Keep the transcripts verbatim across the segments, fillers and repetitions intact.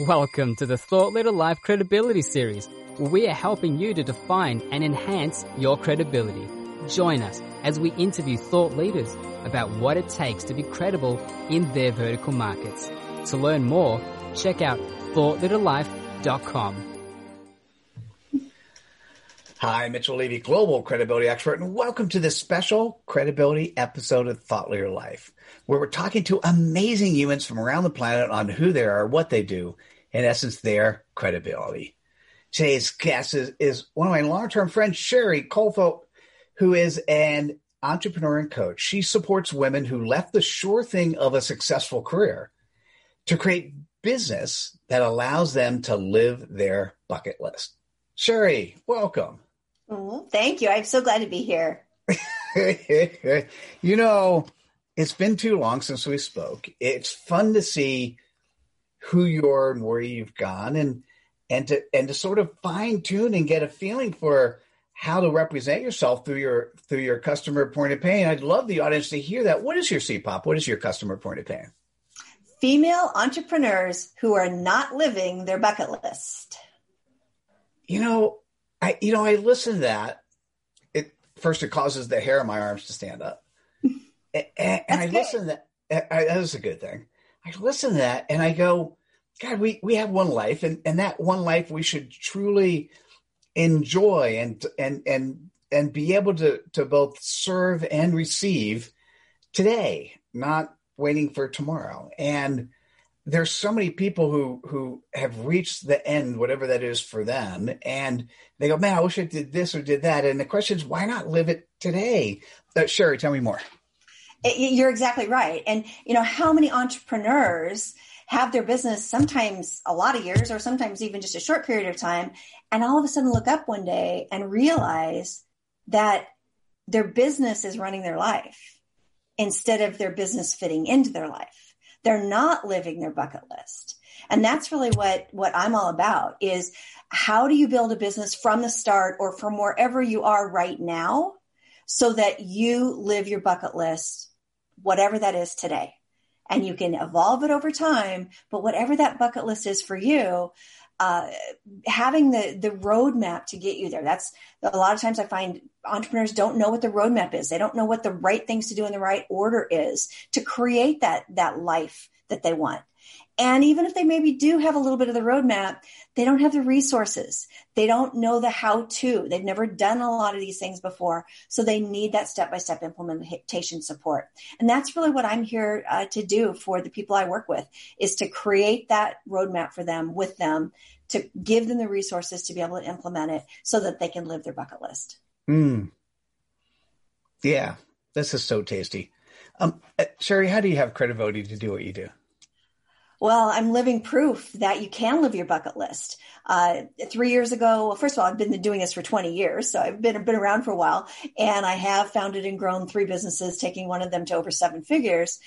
Welcome to the Thought Leader Life Credibility Series, where we are helping you to define and enhance your credibility. Join us as we interview thought leaders about what it takes to be credible in their vertical markets. To learn more, check out thought leader life dot com. Hi, Mitchell Levy, Global Credibility Expert, and welcome to this special credibility episode of Thought Leader Life, where we're talking to amazing humans from around the planet on who they are, what they do, in essence, their credibility. Today's guest is, is one of my long-term friends, Sherry Colfo, who is an entrepreneur and coach. She supports women who left the sure thing of a successful career to create business that allows them to live their bucket list. Sherry, welcome. Oh, thank you. I'm so glad to be here. You know, it's been too long since we spoke. It's fun to see who you are and where you've gone and and to and to sort of fine tune and get a feeling for how to represent yourself through your through your customer point of pain. I'd love the audience to hear that. What is your C P O P? What is your customer point of pain? Female entrepreneurs who are not living their bucket list. You know, I you know I listen to that. It first it causes the hair on my arms to stand up, and, and I listen to that. I, that was a good thing. I listen to that, and I go, God, we, we have one life, and, and that one life we should truly enjoy and and and and be able to to both serve and receive today, not waiting for tomorrow. And there's so many people who, who have reached the end, whatever that is for them. And they go, man, I wish I did this or did that. And the question is, why not live it today? Uh, Sherry, tell me more. You're exactly right. And you know, how many entrepreneurs have their business sometimes a lot of years or sometimes even just a short period of time. And all of a sudden look up one day and realize that their business is running their life instead of their business fitting into their life. They're not living their bucket list. And that's really what, what I'm all about is how do you build a business from the start or from wherever you are right now so that you live your bucket list, whatever that is today. And you can evolve it over time, but whatever that bucket list is for you, uh, having the, the roadmap to get you there. That's a lot of times I find entrepreneurs don't know what the roadmap is. They don't know what the right things to do in the right order is to create that, that life that they want. And even if they maybe do have a little bit of the roadmap, they don't have the resources. They don't know the how-to. They've never done a lot of these things before. So they need that step-by-step implementation support. And that's really what I'm here uh, to do for the people I work with, is to create that roadmap for them, with them, to give them the resources to be able to implement it so that they can live their bucket list. Mm. Yeah, this is so tasty. Um, Sherry, how do you have credibility to do what you do? Well, I'm living proof that you can live your bucket list. Uh, three years ago, well, first of all, I've been doing this for twenty years, so I've been, been around for a while, and I have founded and grown three businesses, taking one of them to over seven figures.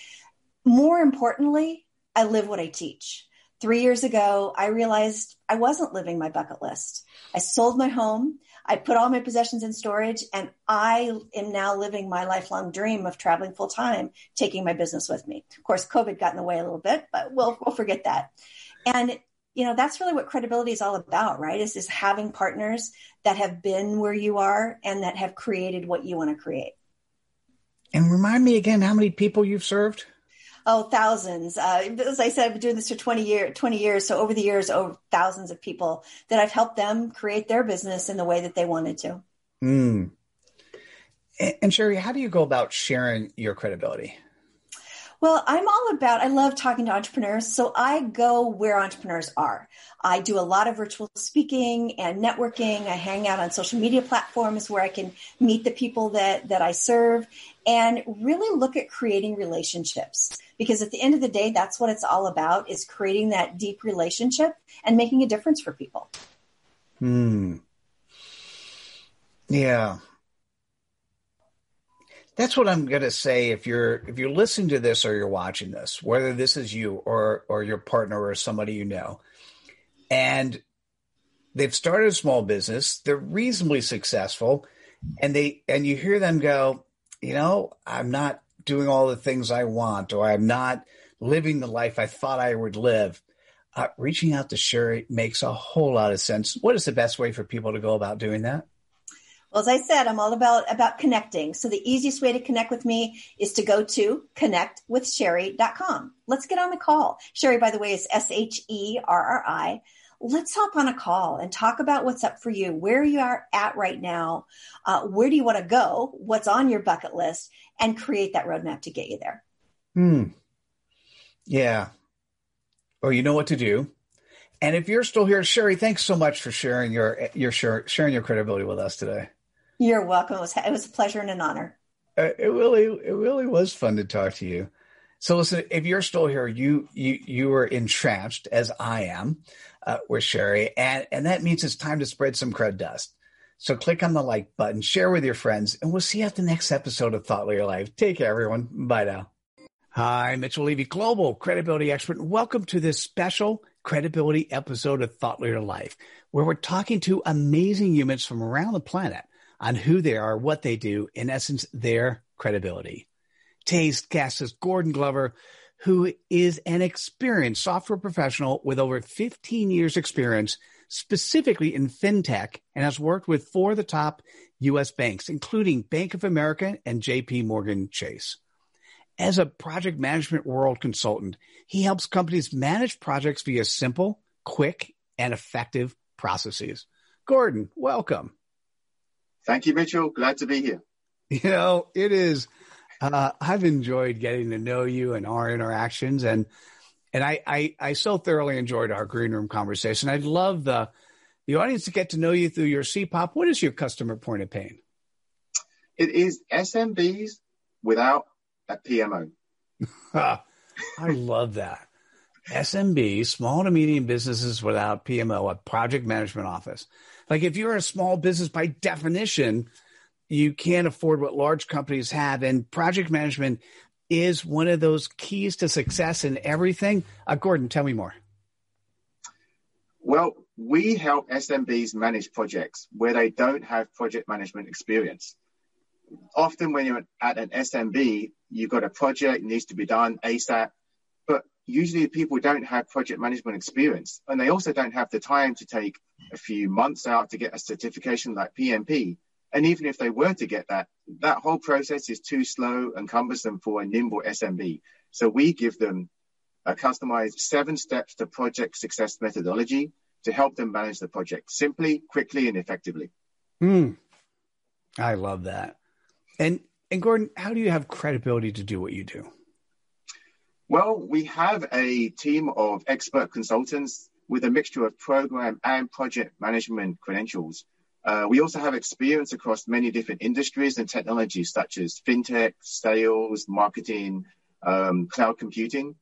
More importantly, I live what I teach. Three years ago, I realized I wasn't living my bucket list. I sold my home. I put all my possessions in storage, and I am now living my lifelong dream of traveling full time, taking my business with me. Of course, COVID got in the way a little bit, but we'll we'll forget that. And you know, that's really what credibility is all about, right? Is is having partners that have been where you are and that have created what you want to create. And remind me again, how many people you've served? Oh, thousands. Uh, as I said, I've been doing this for twenty years. So over the years, over thousands of people that I've helped them create their business in the way that they wanted to. Mm. And, and Sherry, how do you go about sharing your credibility? Well, I'm all about, I love talking to entrepreneurs. So I go where entrepreneurs are. I do a lot of virtual speaking and networking. I hang out on social media platforms where I can meet the people that, that I serve and really look at creating relationships. Because at the end of the day, that's what it's all about, is creating that deep relationship and making a difference for people. Hmm. Yeah. That's what I'm going to say. If you're, if you're listening to this or you're watching this, whether this is you or, or your partner or somebody you know, and they've started a small business, they're reasonably successful, and they, and you hear them go, you know, I'm not doing all the things I want, or I'm not living the life I thought I would live. uh, reaching out to Sherry makes a whole lot of sense. What is the best way for people to go about doing that? Well, as I said, I'm all about, about connecting. So the easiest way to connect with me is to go to connect with sherry dot com. Let's get on a call. Sherry, by the way, is S H E R R I. Let's hop on a call and talk about what's up for you, where you are at right now, uh, where do you want to go, what's on your bucket list, and create that roadmap to get you there. Hmm. Yeah. Or you know what to do. And if you're still here, Sherry, thanks so much for sharing your your sharing your credibility with us today. You're welcome. It was, it was a pleasure and an honor. Uh, it really it really was fun to talk to you. So listen, if you're still here, you you you were entranced as I am uh, with Sherry, and and that means it's time to spread some crud dust. So click on the like button, share with your friends, and we'll see you at the next episode of Thought Leader Life. Take care, everyone. Bye now. Hi, Mitchell Levy, global credibility expert. Welcome to this special credibility episode of Thought Leader Life, where we're talking to amazing humans from around the planet on who they are, what they do, in essence, their credibility. Today's guest is Gordon Glover, who is an experienced software professional with over fifteen years experience, specifically in fintech, and has worked with four of the top U S banks, including Bank of America and JPMorgan Chase. As a project management world consultant, he helps companies manage projects via simple, quick, and effective processes. Gordon, welcome. Thank you, Mitchell. Glad to be here. You know, it is, uh, I've enjoyed getting to know you and our interactions, and and I, I, I so thoroughly enjoyed our green room conversation. I'd love the, the audience to get to know you through your C POP. What is your customer point of pain? It is S M Bs without at P M O. I love that. S M B, small to medium businesses without P M O, a project management office. Like if you're a small business, by definition, you can't afford what large companies have. And project management is one of those keys to success in everything. Uh, Gordon, tell me more. Well, we help S M Bs manage projects where they don't have project management experience. Often when you're at an S M B, you've got a project needs to be done ASAP, but usually people don't have project management experience, and they also don't have the time to take a few months out to get a certification like P M P. And even if they were to get that, that whole process is too slow and cumbersome for a nimble S M B. So we give them a customized seven steps to project success methodology to help them manage the project simply, quickly, and effectively. Mm. I love that. And and Gordon, how do you have credibility to do what you do? Well, we have a team of expert consultants with a mixture of program and project management credentials. Uh, we also have experience across many different industries and technologies, such as fintech, sales, marketing, um, cloud computing.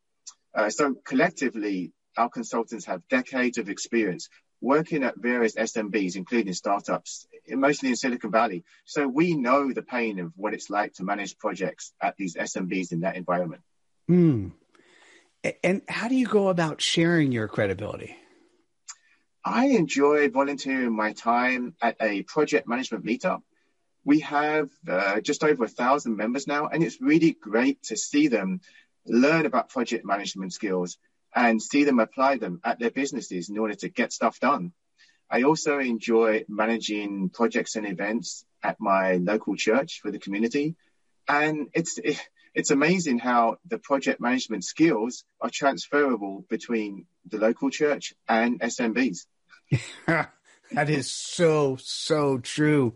Uh, so collectively, our consultants have decades of experience working at various S M Bs, including startups, mostly in Silicon Valley. So we know the pain of what it's like to manage projects at these S M Bs in that environment. Mm. And how do you go about sharing your credibility? I enjoy volunteering my time at a project management meetup. We have uh, just over a thousand members now, and it's really great to see them learn about project management skills and see them apply them at their businesses in order to get stuff done. I also enjoy managing projects and events at my local church for the community. And it's it, it's amazing how the project management skills are transferable between the local church and S M Bs. That is so, so true.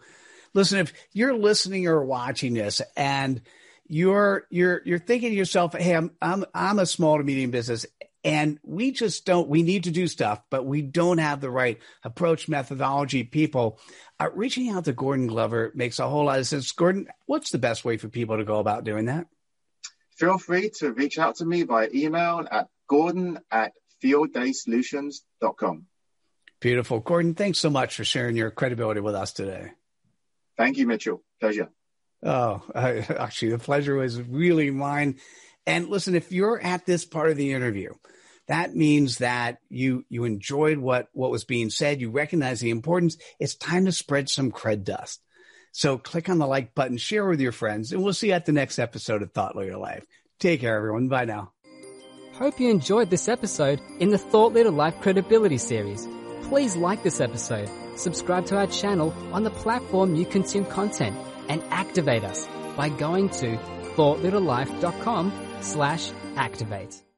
Listen, if you're listening or watching this and you're you're you're thinking to yourself, hey, I'm I'm I'm a small to medium business, and we just don't, we need to do stuff, but we don't have the right approach, methodology, people. Uh, reaching out to Gordon Glover makes a whole lot of sense. Gordon, what's the best way for people to go about doing that? Feel free to reach out to me by email at gordon at field day solutions dot com. Beautiful. Gordon, thanks so much for sharing your credibility with us today. Thank you, Mitchell. Pleasure. Oh, uh, actually, the pleasure was really mine. And listen, if you're at this part of the interview, that means that you you enjoyed what, what was being said. You recognize the importance. It's time to spread some cred dust. So click on the like button, share with your friends, and we'll see you at the next episode of Thought Leader Life. Take care, everyone. Bye now. Hope you enjoyed this episode in the Thought Leader Life Credibility Series. Please like this episode, subscribe to our channel on the platform you consume content, and activate us by going to thought leader life dot com slash activate.